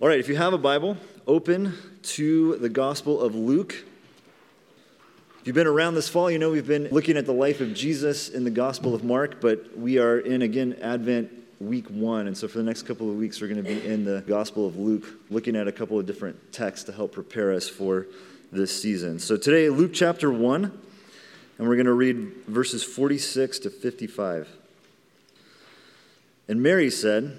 All right, if you have a Bible, open to the Gospel of Luke. If you've been around this fall, you know we've been looking at the life of Jesus in the Gospel of Mark, but we are in, again, Advent week one. And so for the next couple of weeks, we're going to be in the Gospel of Luke, looking at a couple of different texts to help prepare us for this season. So today, Luke chapter 1, and we're going to read verses 46 to 55. And Mary said,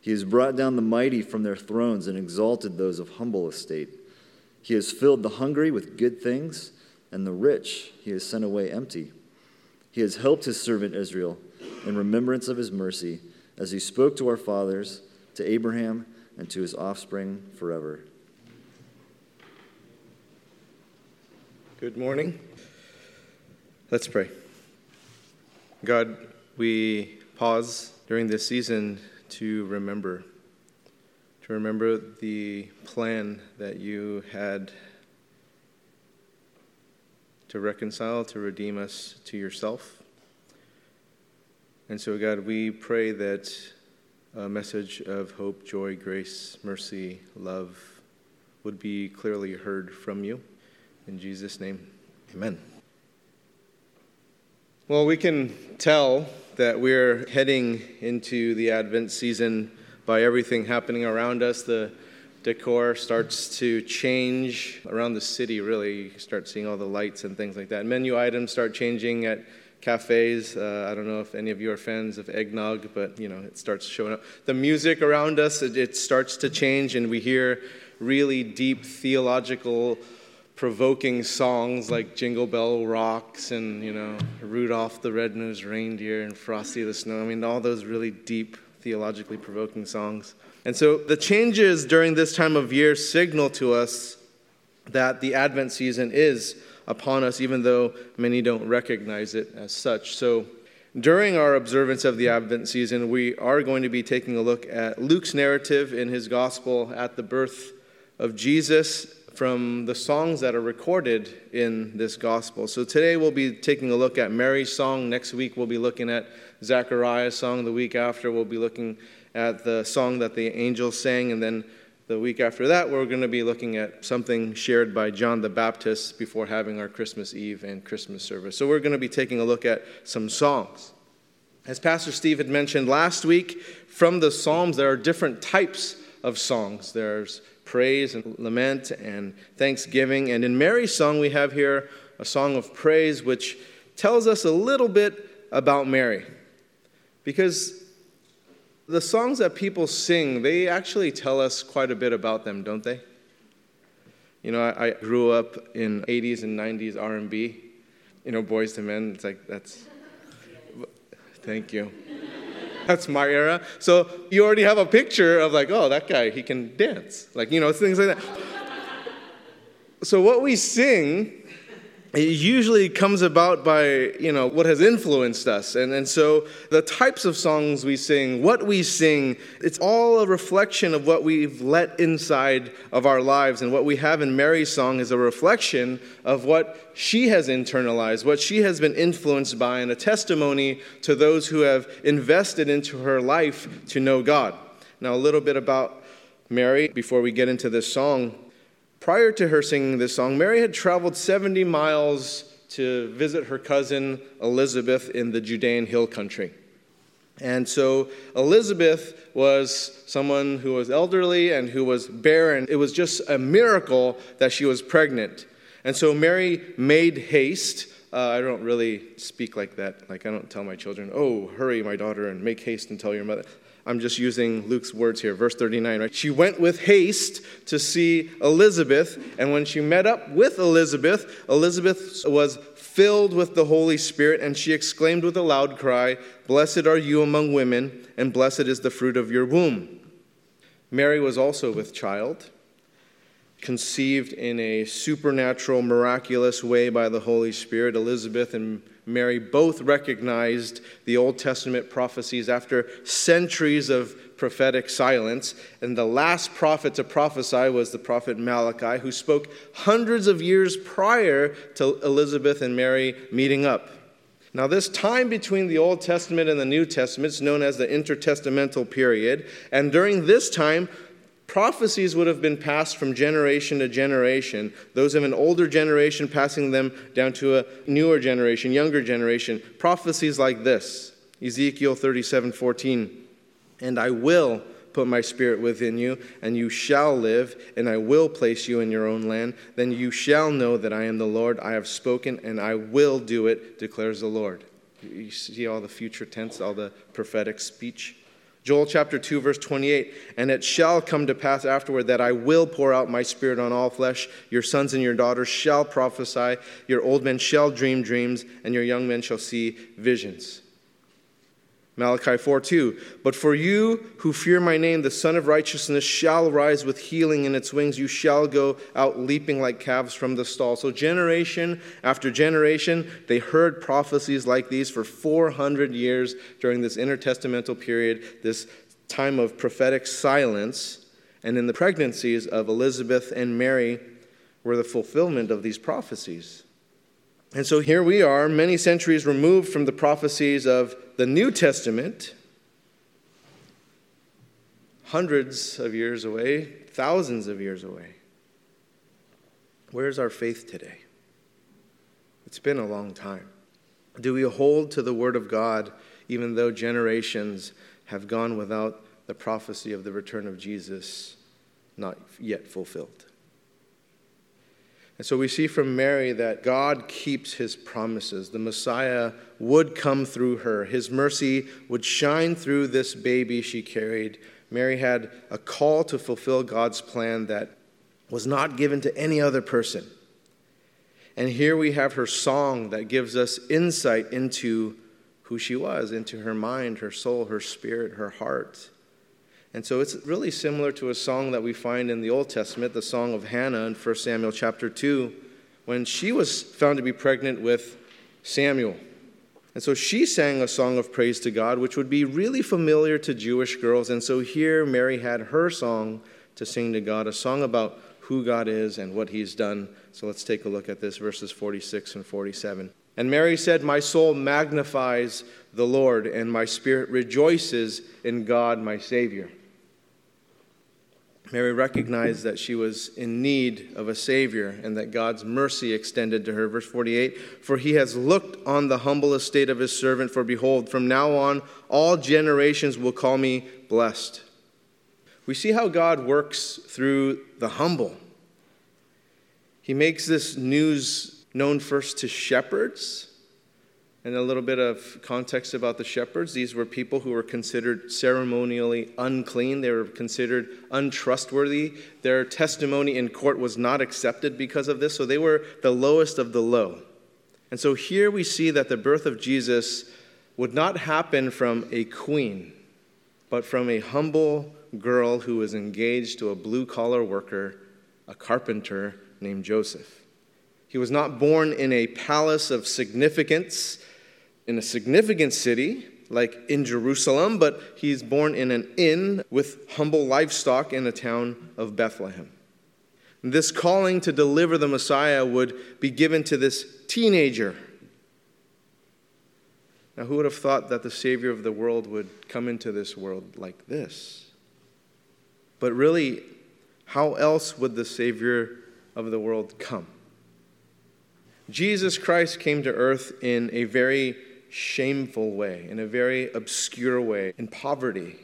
He has brought down the mighty from their thrones and exalted those of humble estate. He has filled the hungry with good things, and the rich he has sent away empty. He has helped his servant Israel in remembrance of his mercy, as he spoke to our fathers, to Abraham, and to his offspring forever." Good morning. Let's pray. God, we pause during this season to remember the plan that you had to reconcile, to redeem us to yourself. And so, God, we pray that a message of hope, joy, grace, mercy, love would be clearly heard from you. In Jesus' name, amen. Well, we can tell that we're heading into the Advent season by everything happening around us. The decor starts to change around the city, really. You start seeing all the lights and things like that. Menu items start changing at cafes. I don't know if any of you are fans of eggnog, but, you know, it starts showing up. The music around us, it starts to change, and we hear really deep theological provoking songs like Jingle Bell Rocks and, you know, Rudolph the Red-Nosed Reindeer and Frosty the Snow. I mean, all those really deep, theologically provoking songs. And so the changes during this time of year signal to us that the Advent season is upon us, even though many don't recognize it as such. So during our observance of the Advent season, we are going to be taking a look at Luke's narrative in his gospel at the birth of Jesus, from the songs that are recorded in this gospel. So today we'll be taking a look at Mary's song. Next week we'll be looking at Zechariah's song. The week after we'll be looking at the song that the angels sang. And then the week after that we're going to be looking at something shared by John the Baptist before having our Christmas Eve and Christmas service. So we're going to be taking a look at some songs. As Pastor Steve had mentioned last week, from the Psalms there are different types of songs. There's praise and lament and thanksgiving. And in Mary's song, we have here a song of praise, which tells us a little bit about Mary. Because the songs that people sing, they actually tell us quite a bit about them, don't they? You know, I grew up in 80s and 90s R&B. You know, Boyz II Men, it's like, that's... Thank you. That's my era. So you already have a picture of like, oh, that guy, he can dance. Like, you know, things like that. So what we sing, it usually comes about by, you know, what has influenced us. And so the types of songs we sing, what we sing, it's all a reflection of what we've let inside of our lives. And what we have in Mary's song is a reflection of what she has internalized, what she has been influenced by, and a testimony to those who have invested into her life to know God. Now, a little bit about Mary before we get into this song. Prior to her singing this song, Mary had traveled 70 miles to visit her cousin Elizabeth in the Judean hill country. And so Elizabeth was someone who was elderly and who was barren. It was just a miracle that she was pregnant. And so Mary made haste. I don't really speak like that. Like, I don't tell my children, "Oh, hurry, my daughter, and make haste and tell your mother." I'm just using Luke's words here, verse 39, right? She went with haste to see Elizabeth, and when she met up with Elizabeth, Elizabeth was filled with the Holy Spirit, and she exclaimed with a loud cry, "Blessed are you among women, and blessed is the fruit of your womb." Mary was also with child. conceived in a supernatural, miraculous way by the Holy Spirit. Elizabeth and Mary both recognized the Old Testament prophecies after centuries of prophetic silence, and the last prophet to prophesy was the prophet Malachi, who spoke hundreds of years prior to Elizabeth and Mary meeting up. Now, this time between the Old Testament and the New Testament is known as the intertestamental period, and during this time, prophecies would have been passed from generation to generation, those of an older generation passing them down to a newer generation, younger generation. Prophecies like this, Ezekiel 37:14, "And I will put my spirit within you, and you shall live, and I will place you in your own land. Then you shall know that I am the Lord. I have spoken, and I will do it, declares the Lord." You see all the future tense, all the prophetic speech. Joel chapter 2, verse 28, "And it shall come to pass afterward that I will pour out my spirit on all flesh. Your sons and your daughters shall prophesy. Your old men shall dream dreams, and your young men shall see visions." Malachi 4:2, "But for you who fear my name, the Son of Righteousness shall rise with healing in its wings. You shall go out leaping like calves from the stall." So generation after generation, they heard prophecies like these for 400 years during this intertestamental period, this time of prophetic silence. And in the pregnancies of Elizabeth and Mary were the fulfillment of these prophecies. And so here we are, many centuries removed from the prophecies of the New Testament, hundreds of years away, thousands of years away. Where's our faith today? It's been a long time. Do we hold to the Word of God even though generations have gone without the prophecy of the return of Jesus not yet fulfilled? And so we see from Mary that God keeps his promises. The Messiah would come through her. His mercy would shine through this baby she carried. Mary had a call to fulfill God's plan that was not given to any other person. And here we have her song that gives us insight into who she was, into her mind, her soul, her spirit, her heart. And so it's really similar to a song that we find in the Old Testament, the song of Hannah in 1 Samuel chapter 2, when she was found to be pregnant with Samuel. And so she sang a song of praise to God, which would be really familiar to Jewish girls. And so here Mary had her song to sing to God, a song about who God is and what he's done. So let's take a look at this, verses 46 and 47. "And Mary said, 'My soul magnifies the Lord, and my spirit rejoices in God my Savior.'" Mary recognized that she was in need of a Savior and that God's mercy extended to her. Verse 48, "For he has looked on the humble estate of his servant, for behold, from now on all generations will call me blessed." We see how God works through the humble. He makes this news known first to shepherds. And a little bit of context about the shepherds. These were people who were considered ceremonially unclean. They were considered untrustworthy. Their testimony in court was not accepted because of this, so they were the lowest of the low. And so here we see that the birth of Jesus would not happen from a queen, but from a humble girl who was engaged to a blue-collar worker, a carpenter named Joseph. He was not born in a palace of significance, in a significant city, like in Jerusalem, but he's born in an inn with humble livestock in the town of Bethlehem. This calling to deliver the Messiah would be given to this teenager. Now, who would have thought that the Savior of the world would come into this world like this? But really, how else would the Savior of the world come? Jesus Christ came to earth in a very shameful way, in a very obscure way, in poverty,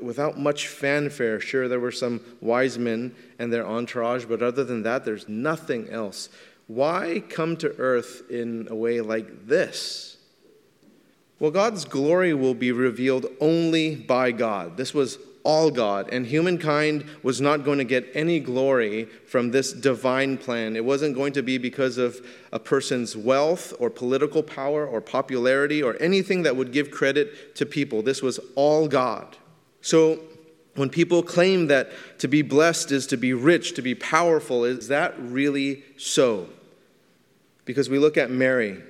without much fanfare. Sure, there were some wise men and their entourage, but other than that, there's nothing else. Why come to earth in a way like this? Well, God's glory will be revealed only by God. This was all God, and humankind was not going to get any glory from this divine plan. It wasn't going to be because of a person's wealth or political power or popularity or anything that would give credit to people. This was all God. So When people claim that to be blessed is to be rich, to be powerful, is that really so? Because we look at Mary,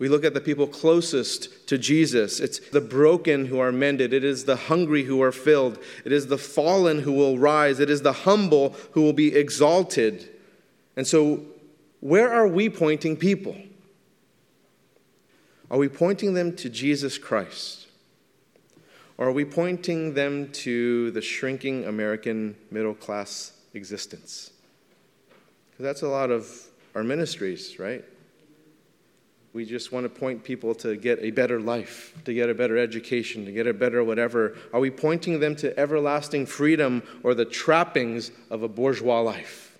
we look at the people closest to Jesus. It's the broken who are mended. It is the hungry who are filled. It is the fallen who will rise. It is the humble who will be exalted. And so, where are we pointing people? Are we pointing them to Jesus Christ? Or are we pointing them to the shrinking American middle-class existence? Because that's a lot of our ministries, right? We just want to point people to get a better life, to get a better education, to get a better whatever. Are we pointing them to everlasting freedom or the trappings of a bourgeois life?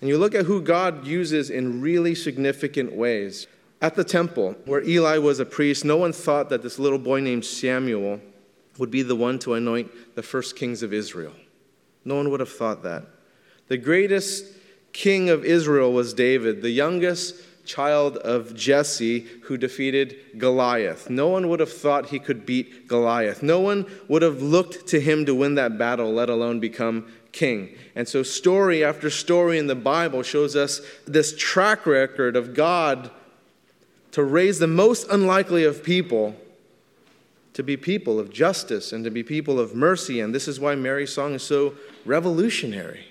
And you look at who God uses in really significant ways. At the temple, where Eli was a priest, no one thought that this little boy named Samuel would be the one to anoint the first kings of Israel. No one would have thought that. The greatest king of Israel was David, the youngest child of Jesse, who defeated Goliath. No one would have thought he could beat Goliath. No one would have looked to him to win that battle, let alone become king. And so story after story in the Bible shows us this track record of God to raise the most unlikely of people to be people of justice and to be people of mercy. And this is why Mary's song is so revolutionary.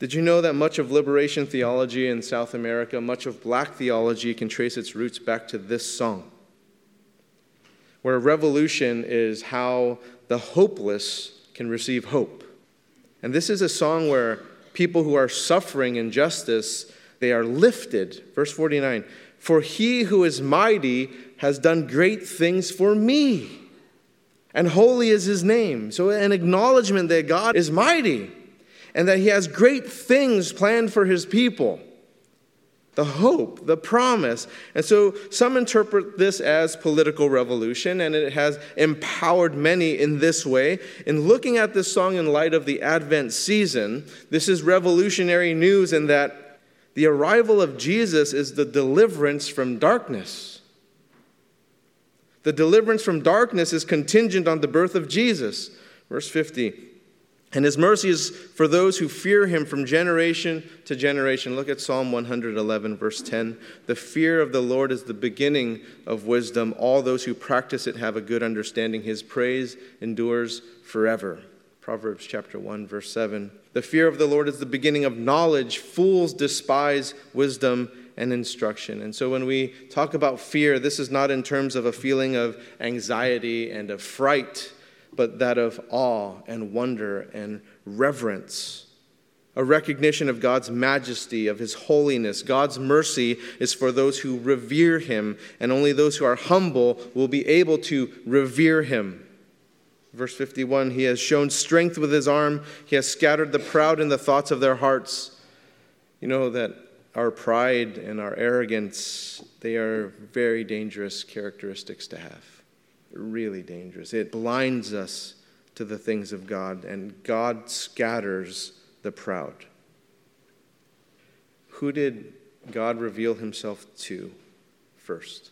Did you know that much of liberation theology in South America, much of black theology, can trace its roots back to this song? Where revolution is how the hopeless can receive hope. And this is a song where people who are suffering injustice, they are lifted. Verse 49, "For he who is mighty has done great things for me, and holy is his name." So an acknowledgement that God is mighty and that he has great things planned for his people. The hope, the promise. And so some interpret this as political revolution, and it has empowered many in this way. In looking at this song in light of the Advent season, this is revolutionary news in that the arrival of Jesus is the deliverance from darkness. The deliverance from darkness is contingent on the birth of Jesus. Verse 50, "And his mercy is for those who fear him from generation to generation." Look at Psalm 111, verse 10. "The fear of the Lord is the beginning of wisdom. All those who practice it have a good understanding. His praise endures forever." Proverbs chapter 1, verse 7. "The fear of the Lord is the beginning of knowledge. Fools despise wisdom and instruction." And so when we talk about fear, this is not in terms of a feeling of anxiety and of fright, but that of awe and wonder and reverence. A recognition of God's majesty, of his holiness. God's mercy is for those who revere him, and only those who are humble will be able to revere him. Verse 51, "He has shown strength with his arm. He has scattered the proud in the thoughts of their hearts." You know that our pride and our arrogance, they are very dangerous characteristics to have. Really dangerous. It blinds us to the things of God, and God scatters the proud. Who did God reveal himself to first?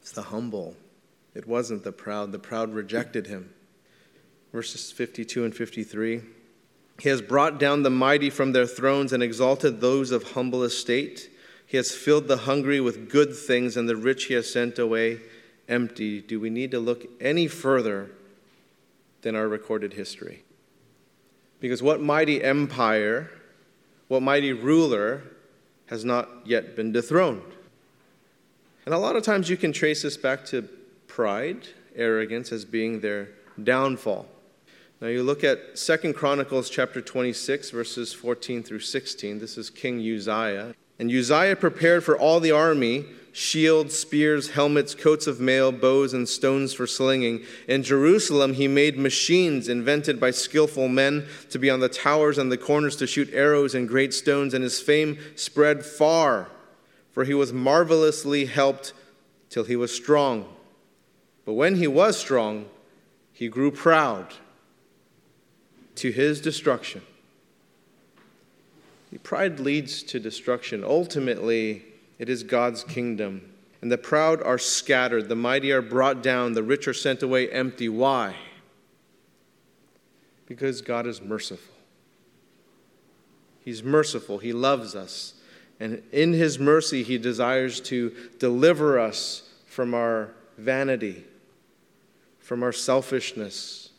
It's the humble. It wasn't the proud. The proud rejected him. Verses 52 and 53. "He has brought down the mighty from their thrones and exalted those of humble estate. He has filled the hungry with good things, and the rich he has sent away empty." Do we need to look any further than our recorded history? Because what mighty empire, what mighty ruler has not yet been dethroned? And a lot of times you can trace this back to pride, arrogance as being their downfall. Now you look at 2 Chronicles chapter 26, verses 14 through 16. This is King Uzziah. "And Uzziah prepared for all the army shields, spears, helmets, coats of mail, bows, and stones for slinging. In Jerusalem he made machines invented by skillful men to be on the towers and the corners to shoot arrows and great stones, and his fame spread far, for he was marvelously helped till he was strong. But when he was strong, he grew proud, to his destruction." Pride leads to destruction. Ultimately, it is God's kingdom. and the proud are scattered, the mighty are brought down, the rich are sent away empty. Why? Because God is merciful. He's merciful. He loves us. And in his mercy, he desires to deliver us from our vanity, from our selfishness,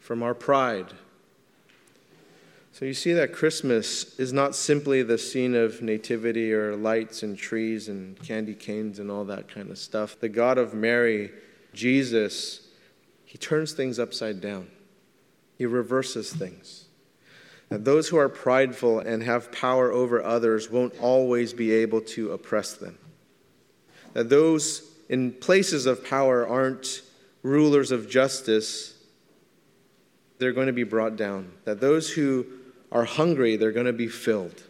from our pride. So you see that Christmas is not simply the scene of nativity or lights and trees and candy canes and all that kind of stuff. The God of Mary, Jesus, he turns things upside down. He reverses things. That those who are prideful and have power over others won't always be able to oppress them. That those in places of power aren't rulers of justice, they're going to be brought down. That those who are hungry, they're going to be filled.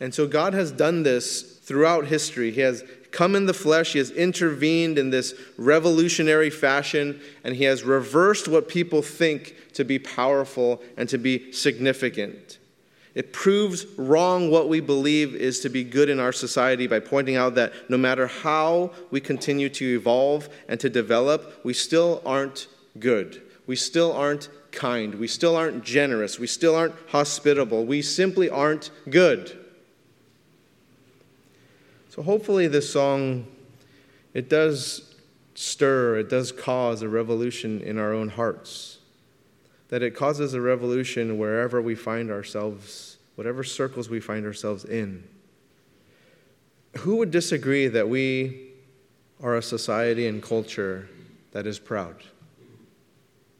And so God has done this throughout history. He has come in the flesh. He has intervened in this revolutionary fashion, and he has reversed what people think to be powerful and to be significant. It proves wrong what we believe is to be good in our society by pointing out that no matter how we continue to evolve and to develop, we still aren't good. We still aren't kind. We still aren't generous. We still aren't hospitable. We simply aren't good. So hopefully this song, it does stir, it does cause a revolution in our own hearts. That it causes a revolution wherever we find ourselves, whatever circles we find ourselves in. Who would disagree that we are a society and culture that is proud?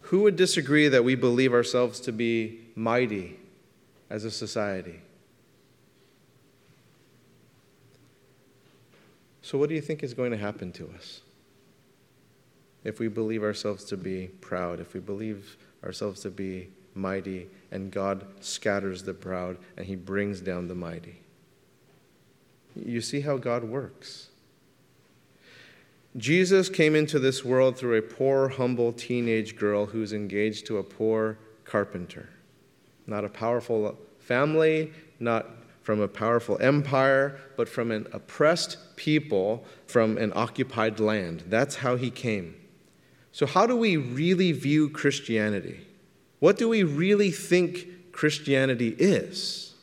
Who would disagree that we believe ourselves to be mighty as a society? So what do you think is going to happen to us if we believe ourselves to be proud, if we believe ourselves to be mighty, and God scatters the proud and he brings down the mighty? You see how God works. Jesus came into this world through a poor, humble teenage girl who's engaged to a poor carpenter. Not a powerful family, not from a powerful empire, but from an oppressed people, from an occupied land. That's how he came. So how do we really view Christianity? What do we really think Christianity is?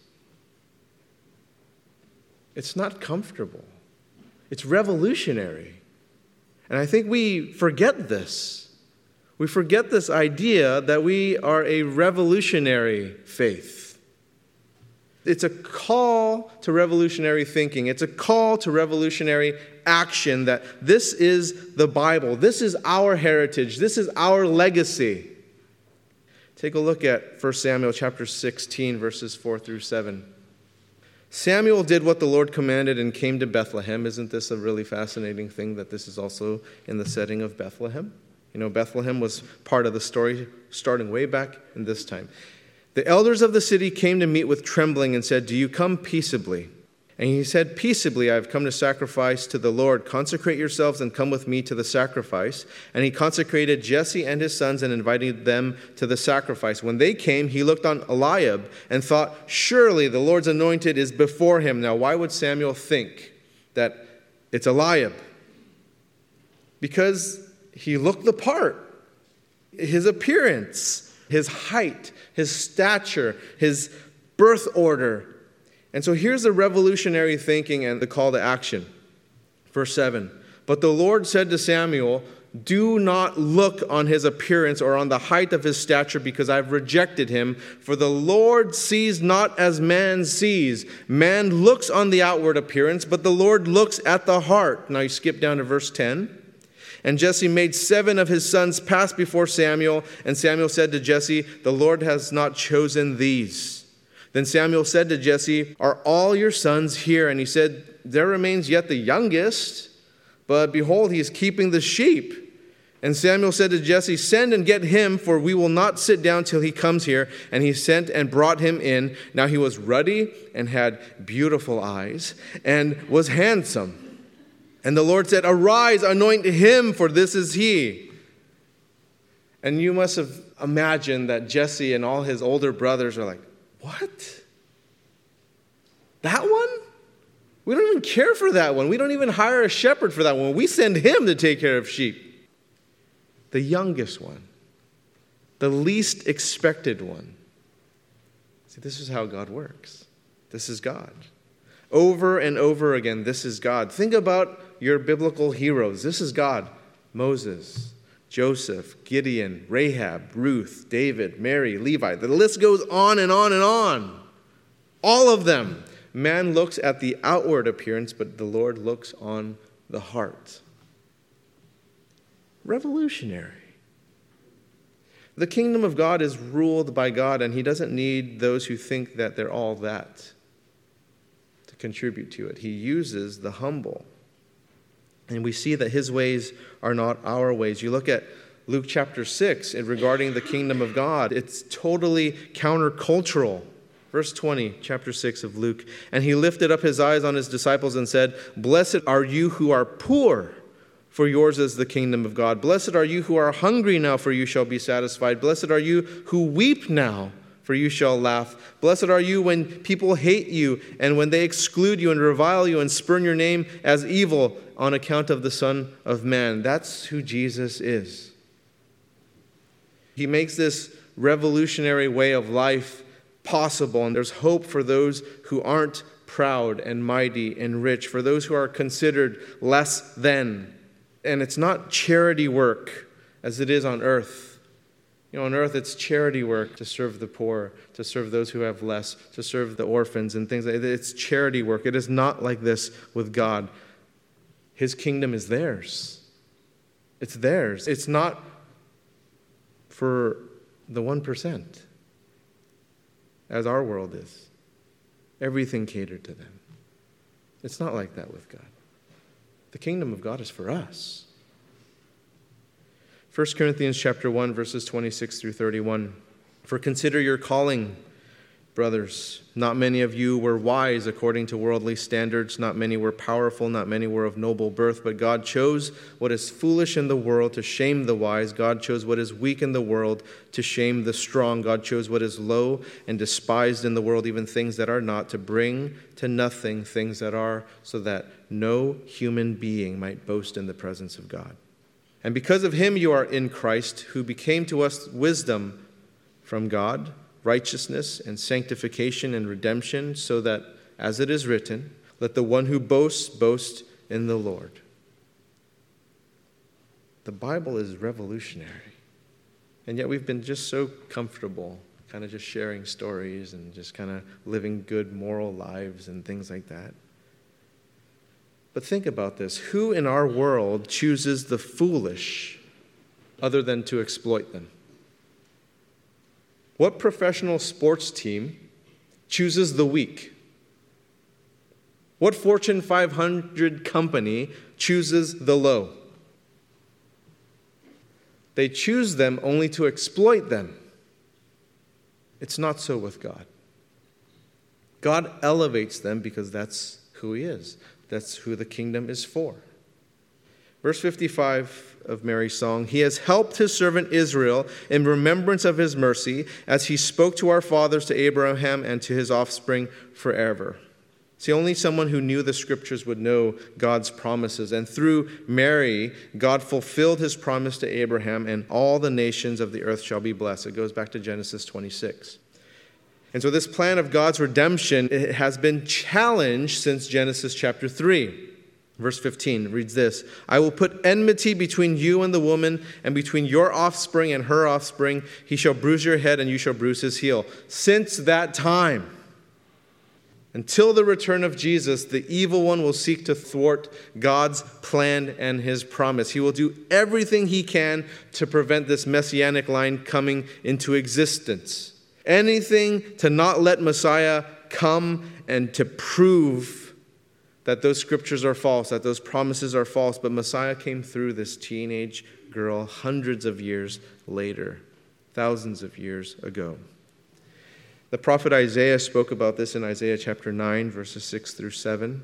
It's not comfortable. It's revolutionary. And I think we forget this. We forget this idea that we are a revolutionary faith. It's a call to revolutionary thinking. It's a call to revolutionary action, that this is the Bible. This is our heritage. This is our legacy. Take a look at 1 Samuel chapter 16, verses 4 through 7. Samuel did what the Lord commanded and came to Bethlehem. Isn't this a really fascinating thing that this is also in the setting of Bethlehem? You know, Bethlehem was part of the story starting way back in this time. The elders of the city came to meet with trembling and said, "Do you come peaceably?" And he said, "Peaceably, I have come to sacrifice to the Lord. Consecrate yourselves and come with me to the sacrifice." And he consecrated Jesse and his sons and invited them to the sacrifice. When they came, he looked on Eliab and thought, "Surely the Lord's anointed is before him." Now, why would Samuel think that it's Eliab? Because he looked the part. His appearance, his height, his stature, his birth order. And so here's the revolutionary thinking and the call to action. Verse 7, "But the Lord said to Samuel, 'Do not look on his appearance or on the height of his stature, because I've rejected him. For the Lord sees not as man sees. Man looks on the outward appearance, but the Lord looks at the heart.'" Now you skip down to verse 10. "And Jesse made 7 of his sons pass before Samuel. And Samuel said to Jesse, 'The Lord has not chosen these.' Then Samuel said to Jesse, 'Are all your sons here?' And he said, 'There remains yet the youngest, but behold, he is keeping the sheep.' And Samuel said to Jesse, 'Send and get him, for we will not sit down till he comes here.' And he sent and brought him in. Now he was ruddy and had beautiful eyes and was handsome. And the Lord said, 'Arise, anoint him, for this is he.'" And you must have imagined that Jesse and all his older brothers are like, "What? That one? We don't even care for that one. We don't even hire a shepherd for that one. We send him to take care of sheep. The youngest one. The least expected one. See, this is how God works. This is God. Over and over again, this is God. Think about your biblical heroes. This is God. Moses, Joseph, Gideon, Rahab, Ruth, David, Mary, Levi. The list goes on and on and on. All of them. Man looks at the outward appearance, but the Lord looks on the heart. Revolutionary. The kingdom of God is ruled by God, and he doesn't need those who think that they're all that to contribute to it. He uses the humble. And we see that his ways are not our ways. You look at Luke chapter 6 regarding the kingdom of God. It's totally countercultural. Verse 20, chapter 6 of Luke. And he lifted up his eyes on his disciples and said, "Blessed are you who are poor, for yours is the kingdom of God. Blessed are you who are hungry now, for you shall be satisfied. Blessed are you who weep now, for you shall laugh. Blessed are you when people hate you, and when they exclude you and revile you and spurn your name as evil on account of the Son of Man." That's who Jesus is. He makes this revolutionary way of life possible, and there's hope for those who aren't proud and mighty and rich, for those who are considered less than. And it's not charity work as it is on earth. You know, on earth it's charity work to serve the poor, to serve those who have less, to serve the orphans and things like that. It's charity work. It is not like this with God. His kingdom is theirs. It's theirs. It's not for the 1%. As our world is. Everything catered to them. It's not like that with God. The kingdom of God is for us. 1 Corinthians chapter 1, verses 26 through 31. For consider your calling, brothers. Not many of you were wise according to worldly standards. Not many were powerful. Not many were of noble birth. But God chose what is foolish in the world to shame the wise. God chose what is weak in the world to shame the strong. God chose what is low and despised in the world, even things that are not, to bring to nothing things that are, so that no human being might boast in the presence of God. And because of him you are in Christ, who became to us wisdom from God, righteousness and sanctification and redemption, so that, as it is written, let the one who boasts, boast in the Lord. The Bible is revolutionary. And yet we've been just so comfortable, kind of just sharing stories and just kind of living good moral lives and things like that. But think about this. Who in our world chooses the foolish other than to exploit them? What professional sports team chooses the weak? What Fortune 500 company chooses the low? They choose them only to exploit them. It's not so with God. God elevates them because that's who he is. That's who the kingdom is for. Verse 55 of Mary's song, "He has helped his servant Israel in remembrance of his mercy, as he spoke to our fathers, to Abraham, and to his offspring forever." See, only someone who knew the scriptures would know God's promises. And through Mary, God fulfilled his promise to Abraham, and all the nations of the earth shall be blessed. It goes back to Genesis 26. And so this plan of God's redemption, it has been challenged since Genesis chapter 3. Verse 15 reads this, "I will put enmity between you and the woman, and between your offspring and her offspring. He shall bruise your head, and you shall bruise his heel." Since that time, until the return of Jesus, the evil one will seek to thwart God's plan and his promise. He will do everything he can to prevent this messianic line coming into existence. Anything to not let Messiah come and to prove that those scriptures are false, that those promises are false. But Messiah came through this teenage girl hundreds of years later, thousands of years ago. The prophet Isaiah spoke about this in Isaiah chapter 9, verses 6 through 7.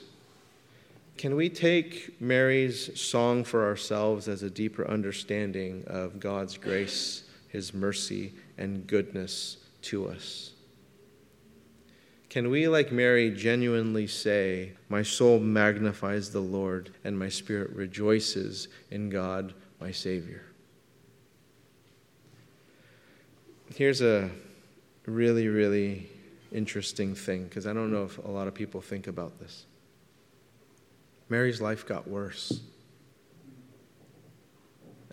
Can we take Mary's song for ourselves as a deeper understanding of God's grace, his mercy, and goodness to us? Can we, like Mary, genuinely say, "My soul magnifies the Lord, and my spirit rejoices in God, my Savior"? Here's a really, really interesting thing, because I don't know if a lot of people think about this. Mary's life got worse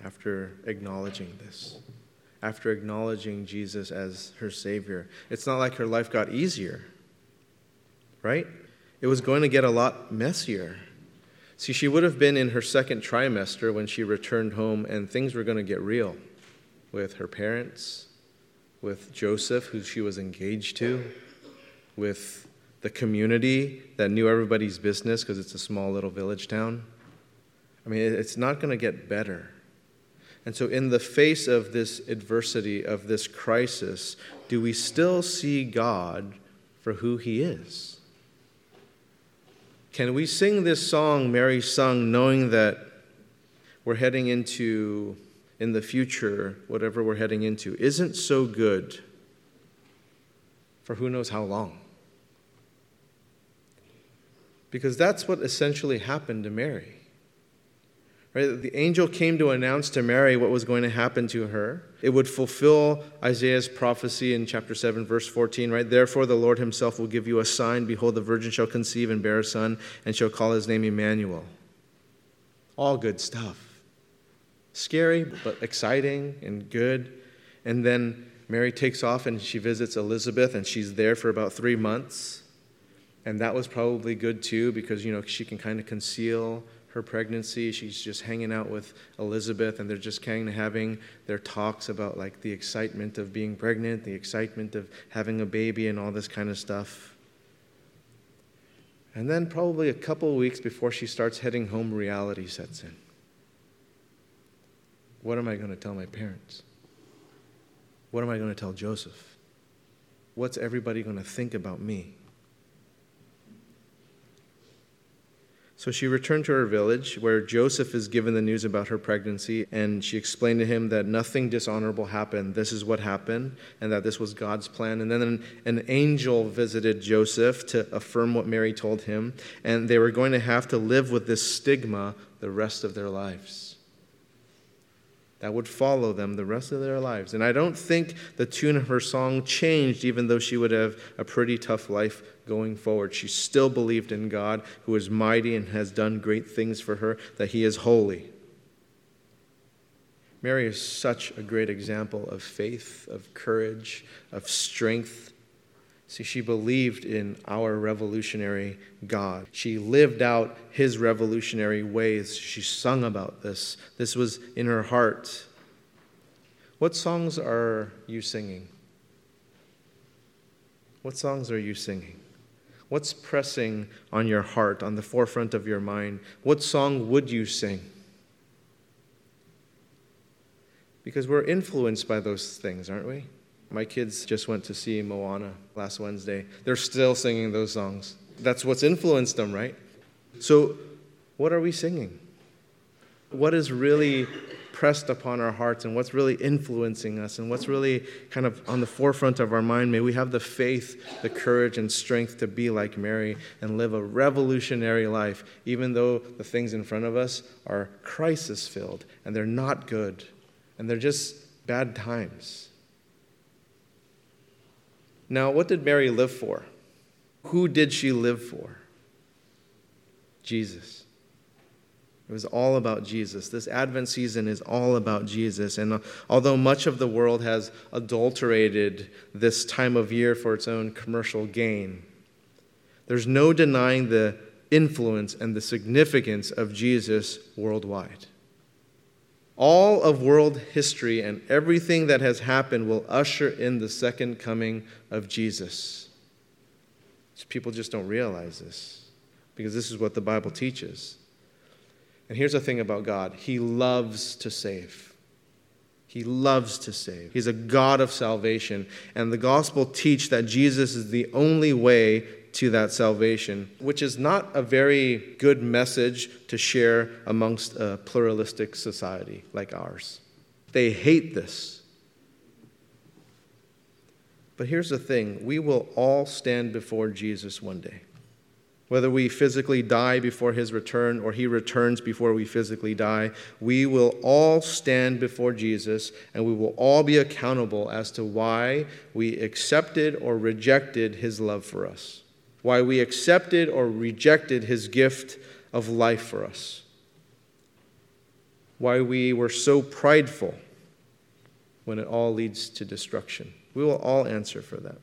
after acknowledging this, after acknowledging Jesus as her Savior. It's not like her life got easier, right? It was going to get a lot messier. See, she would have been in her second trimester when she returned home, and things were going to get real with her parents, with Joseph, who she was engaged to, with the community that knew everybody's business because it's a small little village town. I mean, it's not going to get better. And so in the face of this adversity, of this crisis, do we still see God for who he is? Can we sing this song Mary sung, knowing that we're heading into, in the future, whatever we're heading into isn't so good for who knows how long? Because that's what essentially happened to Mary. Right? The angel came to announce to Mary what was going to happen to her. It would fulfill Isaiah's prophecy in chapter 7, verse 14, right? "Therefore the Lord himself will give you a sign. Behold, the virgin shall conceive and bear a son, and shall call his name Emmanuel." All good stuff. Scary, but exciting and good. And then Mary takes off and she visits Elizabeth, and she's there for about 3 months. And that was probably good too, because, you know, she can kind of conceal her pregnancy. She's just hanging out with Elizabeth, and they're just kind of having their talks about, like, the excitement of being pregnant, the excitement of having a baby, and all this kind of stuff. And then probably a couple weeks before she starts heading home, reality sets in. What am I going to tell my parents? What am I going to tell Joseph? What's everybody going to think about me? So she returned to her village, where Joseph is given the news about her pregnancy, and she explained to him that nothing dishonorable happened. This is what happened, and that this was God's plan. And then an angel visited Joseph to affirm what Mary told him, and they were going to have to live with this stigma the rest of their lives. That would follow them the rest of their lives. And I don't think the tune of her song changed, even though she would have a pretty tough life going forward. She still believed in God, who is mighty and has done great things for her, that he is holy. Mary is such a great example of faith, of courage, of strength. See, she believed in our revolutionary God. She lived out his revolutionary ways. She sung about this. This was in her heart. What songs are you singing? What songs are you singing? What's pressing on your heart, on the forefront of your mind? What song would you sing? Because we're influenced by those things, aren't we? My kids just went to see Moana last Wednesday. They're still singing those songs. That's what's influenced them, right? So what are we singing? What is really pressed upon our hearts, and what's really influencing us, and what's really kind of on the forefront of our mind? May we have the faith, the courage, and strength to be like Mary and live a revolutionary life, even though the things in front of us are crisis-filled, and they're not good, and they're just bad times. Now, what did Mary live for? Who did she live for? Jesus. It was all about Jesus. This Advent season is all about Jesus. And although much of the world has adulterated this time of year for its own commercial gain, there's no denying the influence and the significance of Jesus worldwide. All of world history and everything that has happened will usher in the second coming of Jesus. People just don't realize this. because this is what the Bible teaches. And here's the thing about God. He loves to save. He loves to save. He's a God of salvation. And the gospel teaches that Jesus is the only way to that salvation, which is not a very good message to share amongst a pluralistic society like ours. They hate this. But here's the thing. We will all stand before Jesus one day. Whether we physically die before his return or he returns before we physically die, we will all stand before Jesus and we will all be accountable as to why we accepted or rejected his love for us, why we accepted or rejected his gift of life for us, why we were so prideful when it all leads to destruction. We will all answer for that.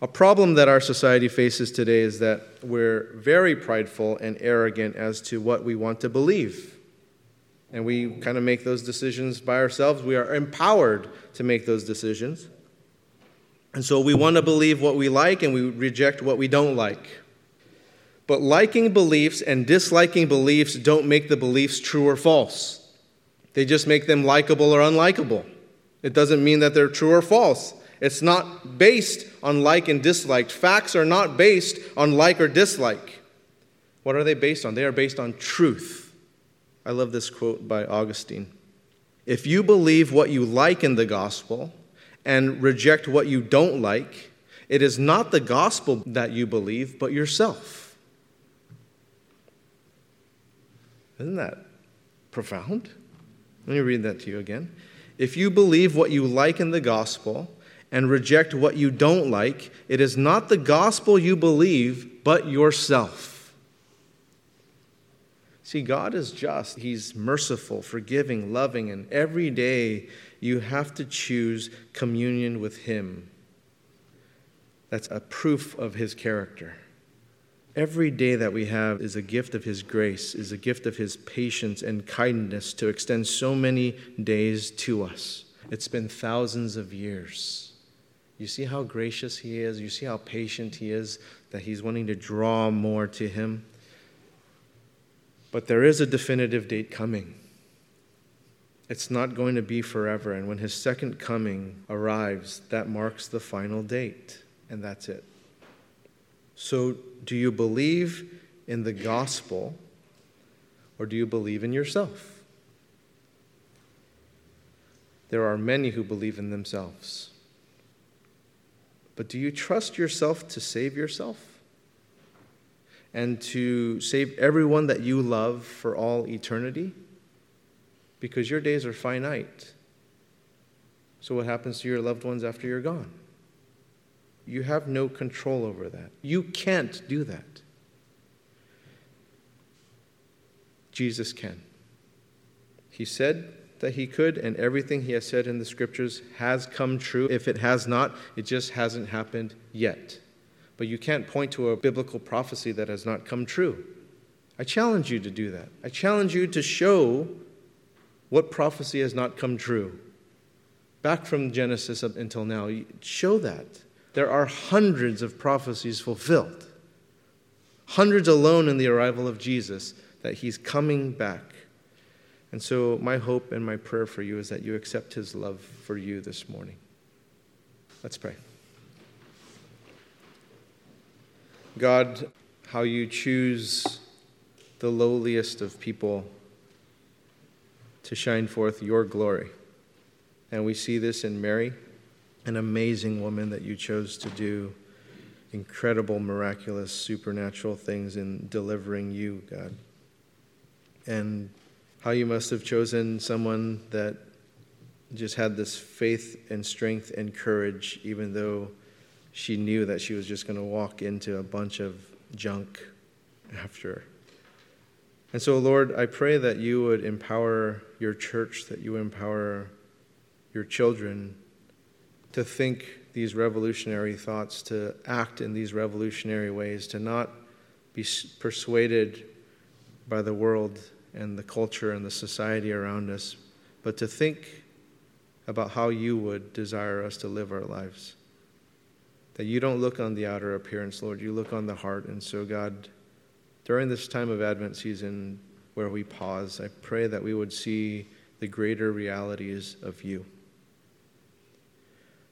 A problem that our society faces today is that we're very prideful and arrogant as to what we want to believe. And we kind of make those decisions by ourselves. We are empowered to make those decisions. And so we want to believe what we like and we reject what we don't like. But liking beliefs and disliking beliefs don't make the beliefs true or false. They just make them likable or unlikable. It doesn't mean that they're true or false. It's not based on like and dislike. Facts are not based on like or dislike. What are they based on? They are based on truth. I love this quote by Augustine. If you believe what you like in the gospel and reject what you don't like, it is not the gospel that you believe, but yourself. Isn't that profound? Let me read that to you again. If you believe what you like in the gospel and reject what you don't like, it is not the gospel you believe, but yourself. See, God is just. He's merciful, forgiving, loving, and every day you have to choose communion with him. That's a proof of his character. Every day that we have is a gift of his grace, is a gift of his patience and kindness to extend so many days to us. It's been thousands of years. You see how gracious he is. You see how patient he is, that he's wanting to draw more to him. But there is a definitive date coming. It's not going to be forever. And when his second coming arrives, that marks the final date. And that's it. So do you believe in the gospel or do you believe in yourself? There are many who believe in themselves. But do you trust yourself to save yourself and to save everyone that you love for all eternity? Because your days are finite. So what happens to your loved ones after you're gone? You have no control over that. You can't do that. Jesus can. He said that he could, and everything he has said in the scriptures has come true. If it has not, it just hasn't happened yet. But you can't point to a biblical prophecy that has not come true. I challenge you to do that. I challenge you to show what prophecy has not come true. Back from Genesis up until now, show that. There are hundreds of prophecies fulfilled. Hundreds alone in the arrival of Jesus, that he's coming back. And so my hope and my prayer for you is that you accept his love for you this morning. Let's pray. God, how you choose the lowliest of people to shine forth your glory. And we see this in Mary, an amazing woman that you chose to do incredible, miraculous, supernatural things in delivering you, God. And how you must have chosen someone that just had this faith and strength and courage, even though she knew that she was just going to walk into a bunch of junk after. And so, Lord, I pray that you would empower your church, that you empower your children to think these revolutionary thoughts, to act in these revolutionary ways, to not be persuaded by the world and the culture and the society around us, but to think about how you would desire us to live our lives. That you don't look on the outer appearance, Lord, you look on the heart. And so, God, during this time of Advent season where we pause, I pray that we would see the greater realities of you.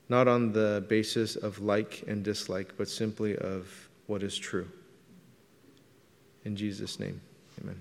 Not on the basis of like and dislike, but simply of what is true. In Jesus' name, amen.